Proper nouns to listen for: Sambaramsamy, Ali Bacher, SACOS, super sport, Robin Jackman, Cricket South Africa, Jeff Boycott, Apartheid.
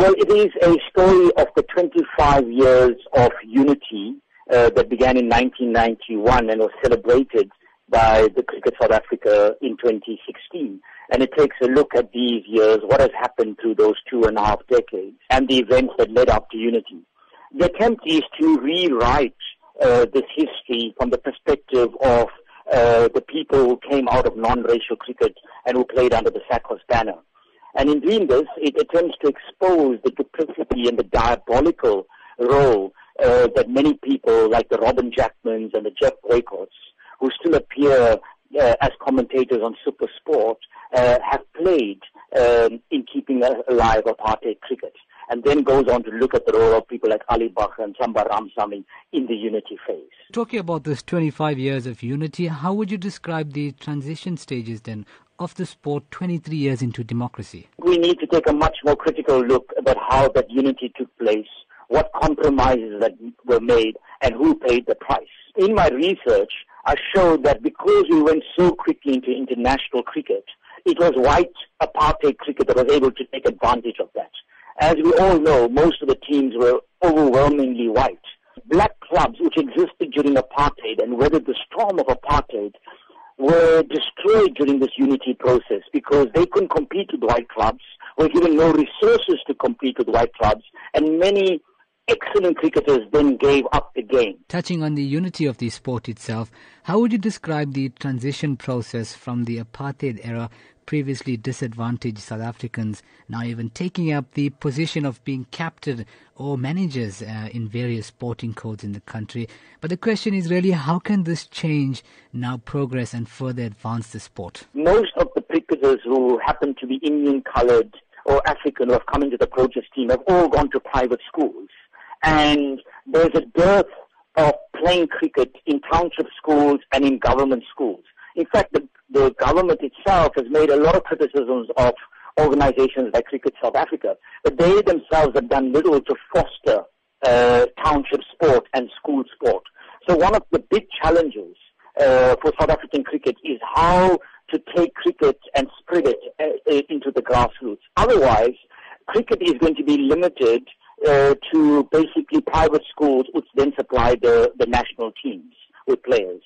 Well, it is a story of the 25 years of unity that began in 1991 and was celebrated by the Cricket South Africa in 2016. And it takes a look at these years, what has happened through those 2.5 decades, and the events that led up to unity. The attempt is to rewrite this history from the perspective of the people who came out of non-racial cricket and who played under the SACOS banner. And in doing this, it attempts to expose the duplicity and the diabolical role that many people like the Robin Jackmans and the Jeff Boycotts, who still appear as commentators on Super Sport, have played in keeping alive apartheid cricket, and then goes on to look at the role of people like Ali Bacher and Sambaramsamy in the unity phase. Talking about this 25 years of unity, how would you describe the transition stages then of the sport 23 years into democracy? We need to take a much more critical look about how that unity took place, what compromises that were made, and who paid the price. In my research, I showed that because we went so quickly into international cricket, it was white apartheid cricket that was able to take advantage of that. As we all know, most of the teams were overwhelmingly white. Black clubs, which existed during apartheid and weathered the storm of apartheid, were destroyed during this unity process because they couldn't compete with white clubs, were given no resources to compete with white clubs, and many excellent cricketers then gave up the game. Touching on the unity of the sport itself, how would you describe the transition process from the apartheid era, previously disadvantaged South Africans now even taking up the position of being captain or managers in various sporting codes in the country? But the question is really, how can this change now progress and further advance the sport? Most of the cricketers who happen to be Indian-coloured or African who have come into the coaches team have all gone to private schools. And there's a dearth of playing cricket in township schools and in government schools. In fact, the government itself has made a lot of criticisms of organizations like Cricket South Africa, but they themselves have done little to foster township sport and school sport. So one of the big challenges for South African cricket is how to take cricket and spread it into the grassroots. Otherwise, cricket is going to be limited to basically private schools, which then supply the national teams with players.